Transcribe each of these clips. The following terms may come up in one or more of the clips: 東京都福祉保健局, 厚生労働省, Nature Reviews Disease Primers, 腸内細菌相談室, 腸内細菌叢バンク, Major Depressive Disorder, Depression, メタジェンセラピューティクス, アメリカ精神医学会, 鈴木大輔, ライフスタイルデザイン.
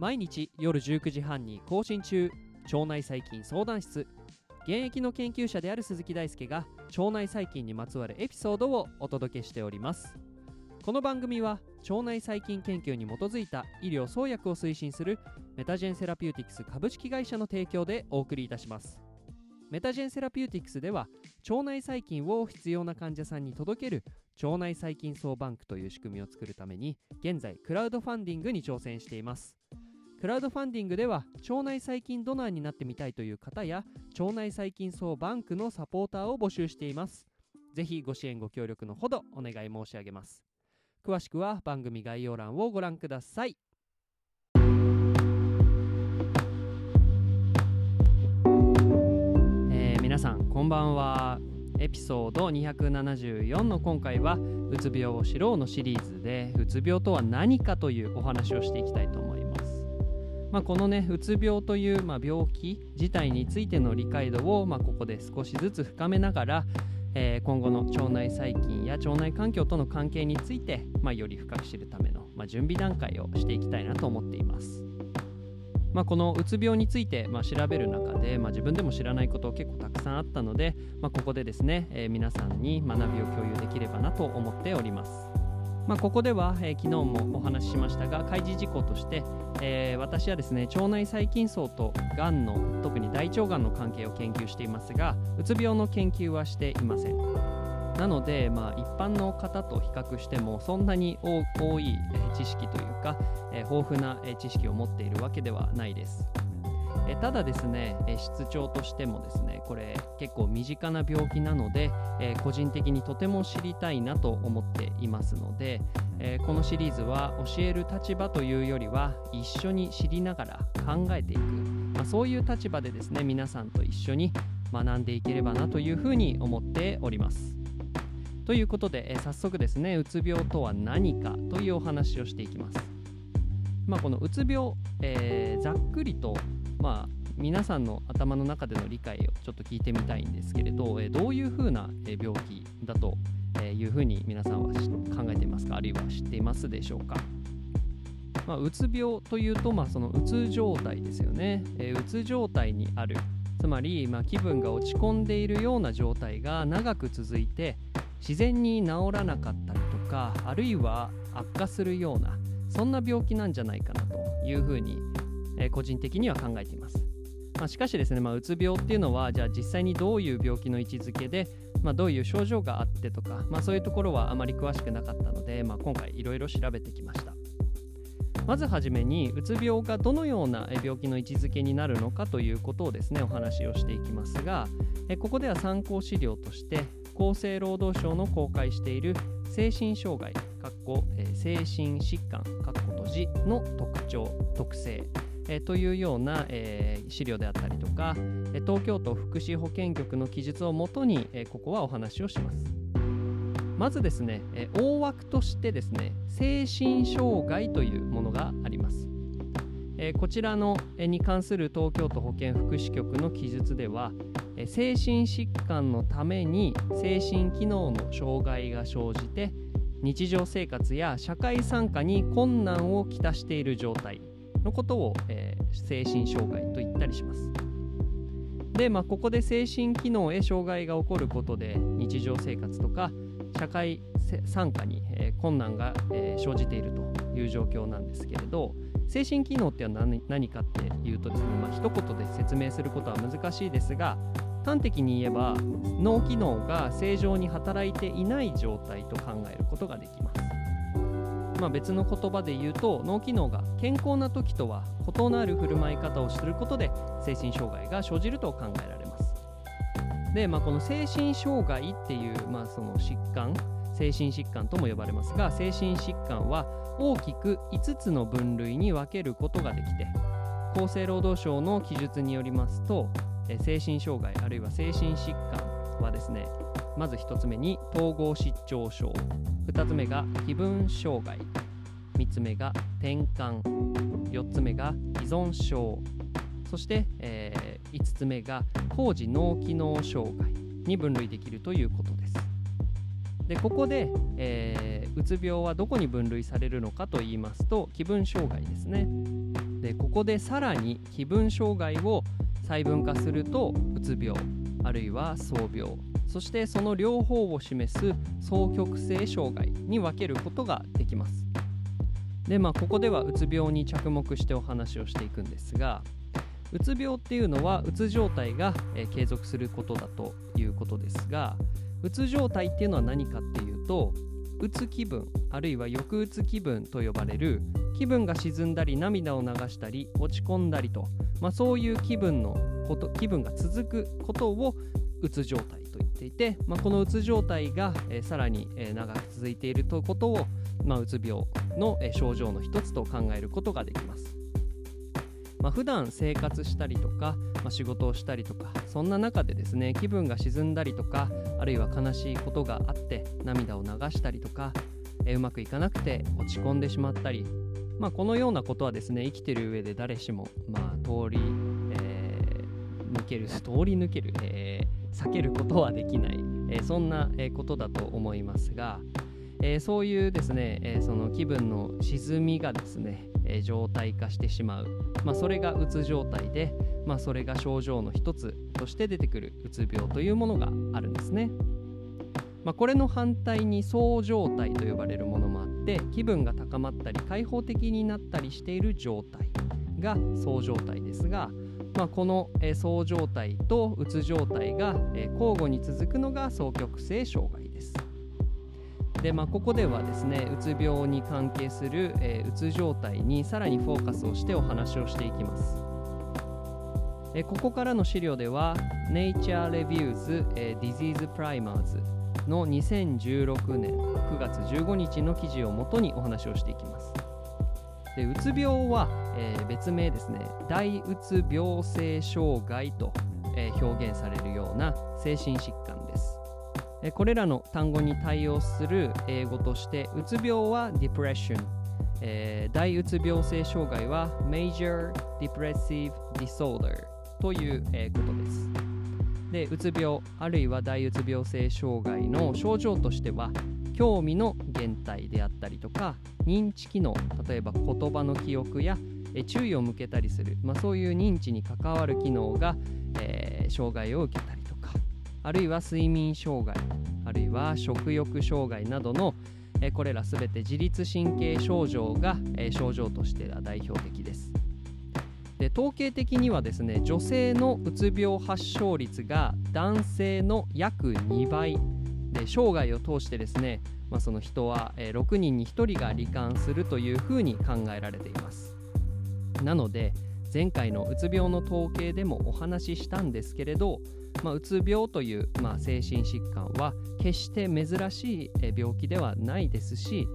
毎日夜19時半に更新中、腸内細菌相談室。現役の研究者である鈴木大輔が腸内細菌にまつわるエピソードをお届けしております。この番組は腸内細菌研究に基づいた医療創薬を推進するメタジェンセラピューティクス株式会社の提供でお送りいたします。メタジェンセラピューティクスでは腸内細菌を必要な患者さんに届ける腸内細菌総バンクという仕組みを作るために現在クラウドファンディングに挑戦しています。クラウドファンディングでは腸内細菌ドナーになってみたいという方や腸内細菌総バンクのサポーターを募集しています。ぜひご支援ご協力のほどお願い申し上げます。詳しくは番組概要欄をご覧ください。皆さんこんばんは。エピソード274の今回はうつ病を知ろうのシリーズでうつ病とは何かというお話をしていきたいと思います。このね、うつ病という、病気自体についての理解度を、ここで少しずつ深めながら、今後の腸内細菌や腸内環境との関係について、より深く知るための、準備段階をしていきたいなと思っています。このうつ病について、調べる中で、自分でも知らないこと結構たくさんあったので、ここでですね、皆さんに学びを共有できればなと思っております。ここでは、昨日もお話ししましたが開示事項として、私はですね腸内細菌層とがんの特に大腸がんの関係を研究していますがうつ病の研究はしていません。なので、一般の方と比較してもそんなに多い知識というか、豊富な知識を持っているわけではないです。ただですね、室長としてもですねこれ結構身近な病気なので、個人的にとても知りたいなと思っていますので、このシリーズは教える立場というよりは一緒に知りながら考えていく、そういう立場でですね皆さんと一緒に学んでいければなというふうに思っております。ということで、早速ですねうつ病とは何かというお話をしていきます。このうつ病、ざっくりと皆さんの頭の中での理解をちょっと聞いてみたいんですけれど、どういうふうな病気だというふうに皆さんは考えていますか、あるいは知っていますでしょうか。うつ病というと、そのうつ状態ですよね。うつ状態にある、つまり、気分が落ち込んでいるような状態が長く続いて自然に治らなかったりとか、あるいは悪化するようなそんな病気なんじゃないかなというふうに個人的には考えています。しかしですね、うつ病っていうのはじゃあ実際にどういう病気の位置づけで、どういう症状があってとか、そういうところはあまり詳しくなかったので、今回いろいろ調べてきました。まずはじめにうつ病がどのような病気の位置づけになるのかということをですねお話をしていきますが、ここでは参考資料として厚生労働省の公開している精神障害精神疾患の特徴特性というような、資料であったりとか、東京都福祉保健局の記述をもとに、ここはお話をします。まずですね、大枠としてですね精神障害というものがあります。こちらの、に関する東京都保健福祉局の記述では、精神疾患のために精神機能の障害が生じて日常生活や社会参加に困難をきたしている状態のことを、精神障害と言ったりします。で、ここで精神機能へ障害が起こることで日常生活とか社会参加に、困難が、生じているという状況なんですけれど、精神機能っては 何かっていうとですね、一言で説明することは難しいですが、端的に言えば脳機能が正常に働いていない状態と考えることができます。別の言葉で言うと、脳機能が健康な時とは異なる振る舞い方をすることで精神障害が生じると考えられます。で、この精神障害っていう、その疾患、精神疾患とも呼ばれますが、精神疾患は大きく5つの分類に分けることができて、厚生労働省の記述によりますと、精神障害あるいは精神疾患はですね、まず1つ目に統合失調症、2つ目が気分障害、3つ目が転換、4つ目が依存症、そして、5つ目が高次脳機能障害に分類できるということです。で、ここで、うつ病はどこに分類されるのかといいますと、気分障害ですね。でここでさらに気分障害を細分化すると、うつ病あるいは躁病、そしてその両方を示す双極性障害に分けることができます。で、ここではうつ病に着目してお話をしていくんですが、うつ病っていうのはうつ状態が継続することだということですが、うつ状態っていうのは何かっていうと、うつ気分あるいは抑うつ気分と呼ばれる、気分が沈んだり涙を流したり落ち込んだりと、そういう気分が続くことをうつ状態と言っていて、このうつ状態がさらに長く続いているということを、うつ病の症状の一つと考えることができます。普段生活したりとか、仕事をしたりとか、そんな中でですね、気分が沈んだりとか、あるいは悲しいことがあって涙を流したりとか、うまくいかなくて落ち込んでしまったり、このようなことはですね、生きてる上で誰しも、通り抜ける、避けることはできない、そんなことだと思いますが、そういうですね、その気分の沈みがですね、状態化してしまう、それがうつ状態で、それが症状の一つとして出てくるうつ病というものがあるんですね。これの反対に躁状態と呼ばれるものもあって、気分が高まったり開放的になったりしている状態が躁状態ですが、この躁状態とうつ状態が交互に続くのが双極性障害です。で、ここではですね、うつ病に関係する、うつ状態にさらにフォーカスをしてお話をしていきます。ここからの資料では Nature Reviews Disease Primers の2016年9月15日の記事をもとにお話をしていきます。で、うつ病は、別名ですね、大うつ病性障害と、表現されるような精神疾患です。これらの単語に対応する英語として、うつ病は Depression、大うつ病性障害は Major Depressive Disorder ということです。で、うつ病あるいは大うつ病性障害の症状としては、興味の減退であったりとか、認知機能、例えば言葉の記憶や注意を向けたりする、そういう認知に関わる機能が、障害を受けたりとか、あるいは睡眠障害、あるいは食欲障害などの、これらすべて自律神経症状が、症状としては代表的です。で、統計的にはですね、女性のうつ病発症率が男性の約2倍で、生涯を通してですね、その人は6人に1人が罹患するというふうに考えられています。なので、前回のうつ病の統計でもお話ししたんですけれど、うつ病という、精神疾患は決して珍しい病気ではないですし、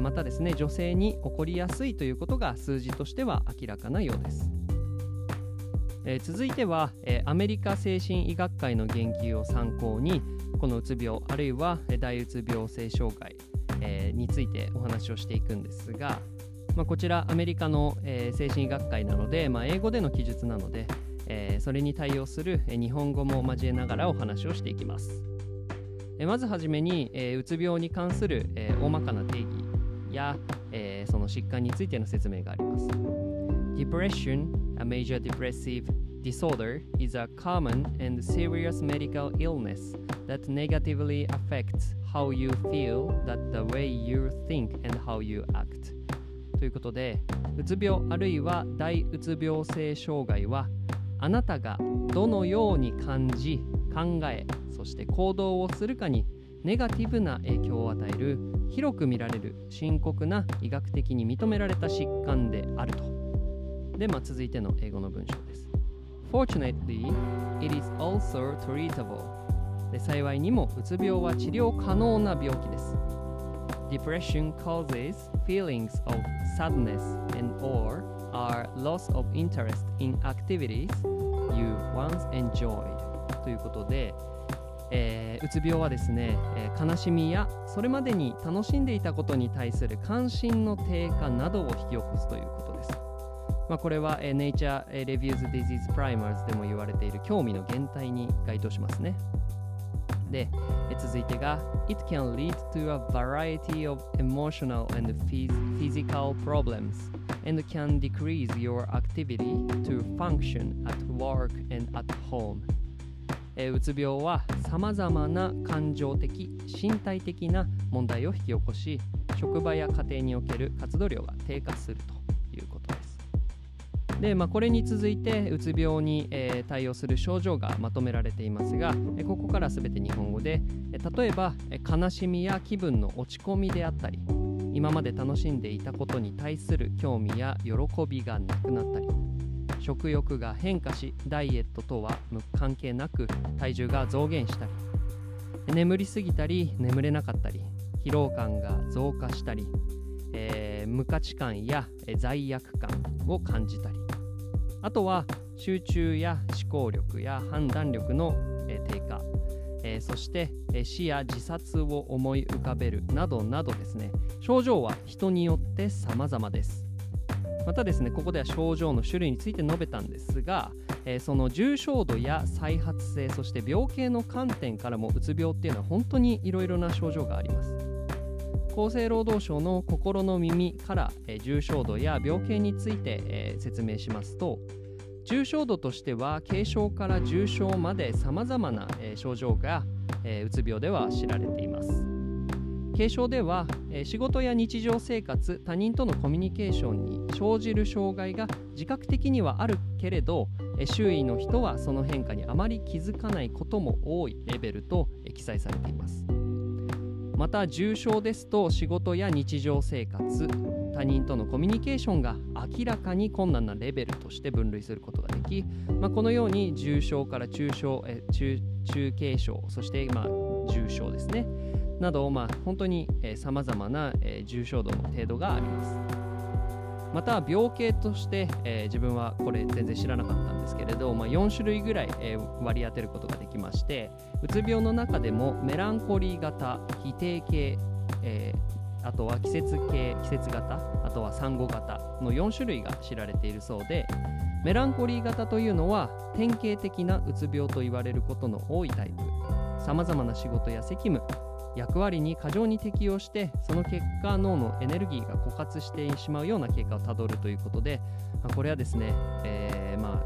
またですね、女性に起こりやすいということが数字としては明らかなようです。続いては、アメリカ精神医学会の言及を参考に、このうつ病あるいは大うつ病性障害、についてお話をしていくんですが、こちらアメリカの、精神医学会なので、英語での記述なので、それに対応する日本語も交えながらお話をしていきます。まずはじめに、うつ病に関する、大まかな定義や、その疾患についての説明があります。 Depression, a major depressive disorder, is a common and serious medical illness that negatively affects how you feel, the way you think and how you act ということで、うつ病あるいは大うつ病性障害は、あなたがどのように感じ、考え、そして行動をするかにネガティブな影響を与える、広く見られる深刻な医学的に認められた疾患であると。で、続いての英語の文章です。Fortunately, it is also treatable. で、幸いにもうつ病は治療可能な病気です。Depression causes feelings of sadness and/or are loss of interest in activities you once enjoyed ということで、うつ病はですね、悲しみやそれまでに楽しんでいたことに対する関心の低下などを引き起こすということです。これは、Nature Reviews Disease Primers でも言われている興味の減退に該当しますね。で、続いてが It can lead to a variety of emotional and physical problems and can decrease your activity to function at work and at home。うつ病はさまざまな感情的、身体的な問題を引き起こし、職場や家庭における活動量が低下するということです。で、これに続いてうつ病に、対応する症状がまとめられていますが、ここから全て日本語で、例えば悲しみや気分の落ち込みであったり、今まで楽しんでいたことに対する興味や喜びがなくなったり、食欲が変化しダイエットとは関係なく体重が増減したり、眠りすぎたり眠れなかったり、疲労感が増加したり、無価値感や罪悪感を感じたり、あとは集中や思考力や判断力の低下、そして死や自殺を思い浮かべるなどなどですね、症状は人によって様々です。またですね、ここでは症状の種類について述べたんですが、その重症度や再発性、そして病形の観点からもうつ病っていうのは本当にいろいろな症状があります。厚生労働省の心の耳から、重症度や病形について、説明しますと、重症度としては軽症から重症までさまざまな、症状が、うつ病では知られています。軽症では、仕事や日常生活、他人とのコミュニケーションに生じる障害が自覚的にはあるけれど、周囲の人はその変化にあまり気づかないことも多いレベルと記載されています。また重症ですと、仕事や日常生活、他人とのコミュニケーションが明らかに困難なレベルとして分類することができ、このように重症から中軽症、そして重症ですねなど、本当にさまざまな重症度の程度があります。また病形として、自分はこれ全然知らなかったんですけれど、4種類ぐらい、割り当てることができまして、うつ病の中でもメランコリー型、否定型、あとは季節型、あとは産後型の4種類が知られているそうで、メランコリー型というのは典型的なうつ病と言われることの多いタイプ。さまざまな仕事や責務、役割に過剰に適応して、その結果脳のエネルギーが枯渇してしまうような経過をたどるということで、これはですね、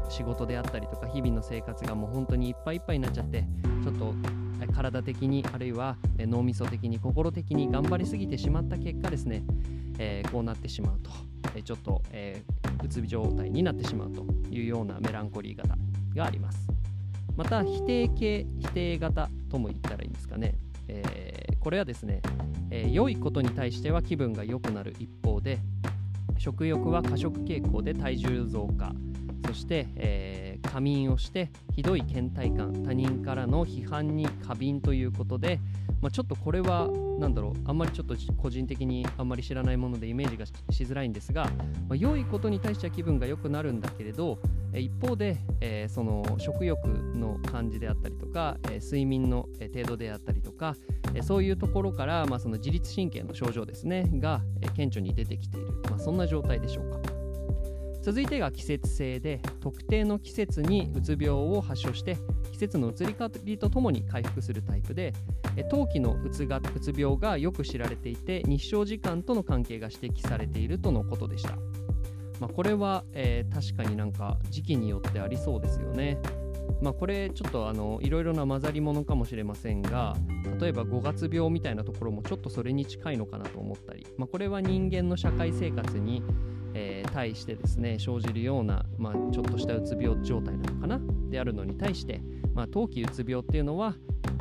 仕事であったりとか日々の生活がもう本当にいっぱいいっぱいになっちゃって、ちょっと体的に、あるいは脳みそ的に、心的に頑張りすぎてしまった結果ですね、こうなってしまうと、ちょっと、うつ状態になってしまうというようなメランコリー型があります。また否定型とも言ったらいいんですかね。これはですね、良いことに対しては気分が良くなる一方で、食欲は過食傾向で体重増加、そして、過眠をしてひどい倦怠感、他人からの批判に過敏ということで、ちょっとこれはあんまりちょっと個人的にあんまり知らないものでイメージがしづらいんですが、良いことに対しては気分が良くなるんだけれど、一方で、その食欲の感じであったりとか、睡眠の程度であったりとか、そういうところから、その自律神経の症状ですねが顕著に出てきている、そんな状態でしょうか。続いてが季節性で、特定の季節にうつ病を発症して季節の移り変わりとともに回復するタイプで、冬季のうつ病がよく知られていて、日照時間との関係が指摘されているとのことでした。これは、確かに時期によってありそうですよね。これちょっといろいろな混ざり物かもしれませんが、例えば5月病みたいなところもちょっとそれに近いのかなと思ったり、これは人間の社会生活に、対してですね生じるような、ちょっとしたうつ病状態なのかなであるのに対して、冬季うつ病っていうのは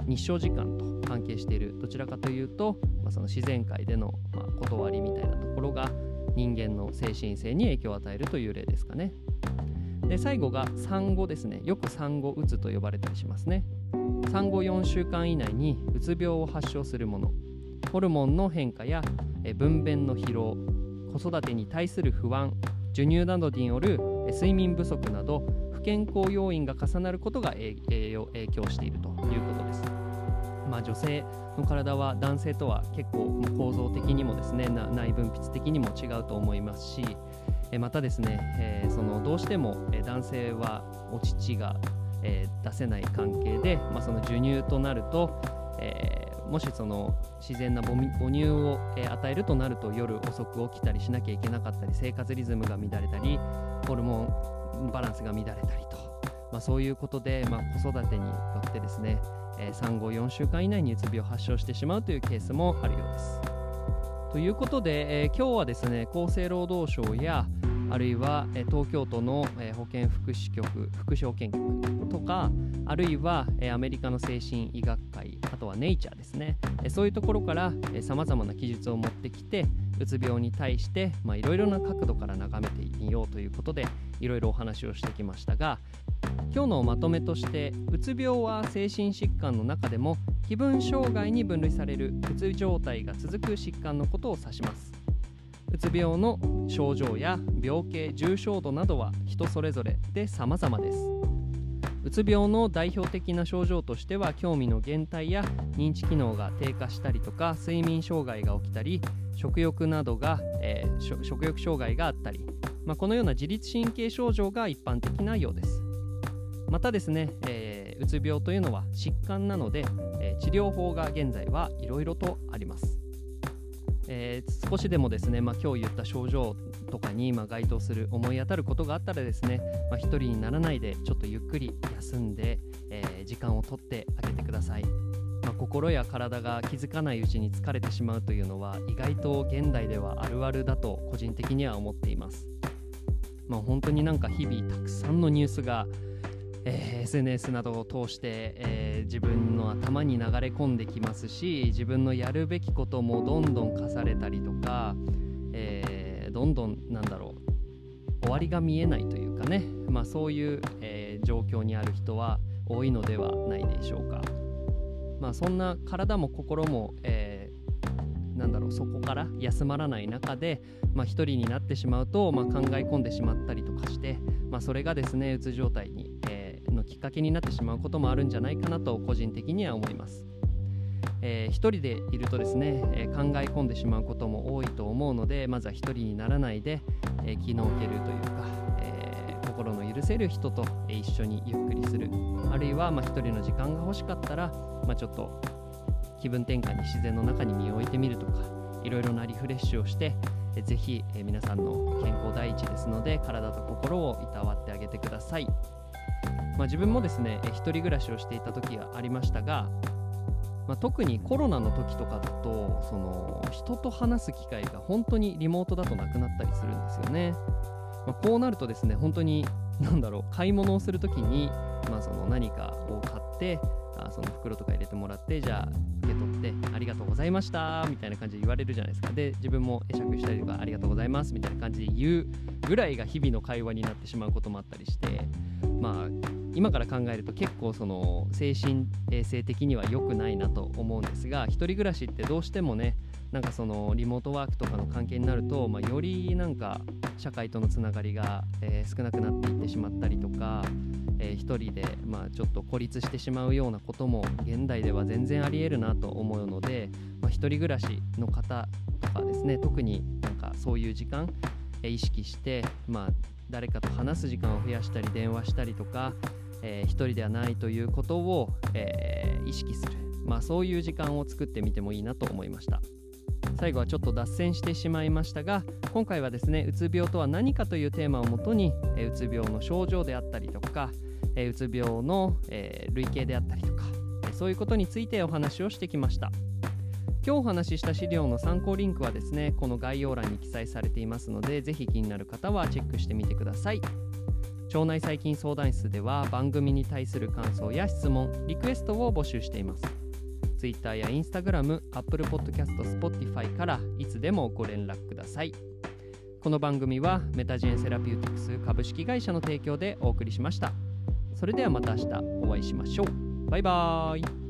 日照時間と関係している、どちらかというと、その自然界での、断りみたいなところが人間の精神性に影響を与えるという例ですかね。で、最後が産後ですね。よく産後うつと呼ばれたりしますね。産後4週間以内にうつ病を発症するもの、ホルモンの変化や分娩の疲労、子育てに対する不安、授乳などによる睡眠不足など不健康要因が重なることが影響しているということです。女性の体は男性とは結構構造的にもですね、内分泌的にも違うと思いますし、またですね、どうしても男性はお乳が出せない関係で、その授乳となると、もしその自然な母乳を与えるとなると、夜遅く起きたりしなきゃいけなかったり、生活リズムが乱れたり、ホルモンバランスが乱れたりと、そういうことで、子育てによってですね、産後4週間以内にうつ病を発症してしまうというケースもあるようです。ということで、今日はですね、厚生労働省やあるいは東京都の保健福祉局、福祉保健局とか、あるいはアメリカの精神医学会、あとはNatureですね、そういうところからさまざまな記述を持ってきて、うつ病に対していろいろな角度から眺めてみようということで、いろいろお話をしてきましたが、今日のまとめとして、うつ病は精神疾患の中でも気分障害に分類されるうつ状態が続く疾患のことを指します。うつ病の症状や病形、重症度などは人それぞれで様々です。うつ病の代表的な症状としては、興味の減退や認知機能が低下したりとか、睡眠障害が起きたり、食欲障害があったり、このような自律神経症状が一般的なようです。またですね、うつ病というのは疾患なので、治療法が現在はいろいろとあります。少しでもですね、今日言った症状とかに該当する、思い当たることがあったらですね、一人にならないで、ちょっとゆっくり休んで、時間をとってあげてください。心や体が気づかないうちに疲れてしまうというのは、意外と現代ではあるあるだと個人的には思っています。本当に日々たくさんのニュースがSNS などを通して、自分の頭に流れ込んできますし、自分のやるべきこともどんどん課されたりとか、どんどん終わりが見えないというかね、そういう、状況にある人は多いのではないでしょうか。そんな体も心も、そこから休まらない中で、一人になってしまうと、考え込んでしまったりとかして、それがですね、うつ状態にのきっかけになってしまうこともあるんじゃないかなと個人的には思います。一人でいるとですね、考え込んでしまうことも多いと思うので、まずは一人にならないで、気の置けるというか、心の許せる人と一緒にゆっくりする、あるいは一人の時間が欲しかったら、ちょっと気分転換に自然の中に身を置いてみるとか、いろいろなリフレッシュをして、ぜひ皆さんの健康第一ですので、体と心をいたわってあげてください。自分もですね、一人暮らしをしていた時がありましたが、特にコロナの時とかだと、その人と話す機会が本当にリモートだとなくなったりするんですよね。こうなるとですね、本当に買い物をする時に、その何かを買って、その袋とか入れてもらって、じゃあ受け取ってありがとうございましたみたいな感じで言われるじゃないですか。で、自分も会釈したりとか、ありがとうございますみたいな感じで言うぐらいが日々の会話になってしまうこともあったりして、今から考えると結構その精神衛生的には良くないなと思うんですが、一人暮らしってどうしてもね、そのリモートワークとかの関係になると、より社会とのつながりが、少なくなっていってしまったりとか、一人で、ちょっと孤立してしまうようなことも現代では全然ありえるなと思うので、一人暮らしの方とかですね、特にそういう時間、意識して、誰かと話す時間を増やしたり、電話したりとか、一人ではないということを、意識する、そういう時間を作ってみてもいいなと思いました。最後はちょっと脱線してしまいましたが、今回はですね、うつ病とは何かというテーマをもとに、うつ病の症状であったりとか、うつ病の、類型であったりとか、そういうことについてお話をしてきました。今日お話しした資料の参考リンクはですね、この概要欄に記載されていますので、ぜひ気になる方はチェックしてみてください。腸内細菌相談室では、番組に対する感想や質問、リクエストを募集しています。Twitter や Instagram、Apple Podcast、Spotify からいつでもご連絡ください。この番組はメタジェンセラピューティクス株式会社の提供でお送りしました。それではまた明日お会いしましょう。バイバーイ。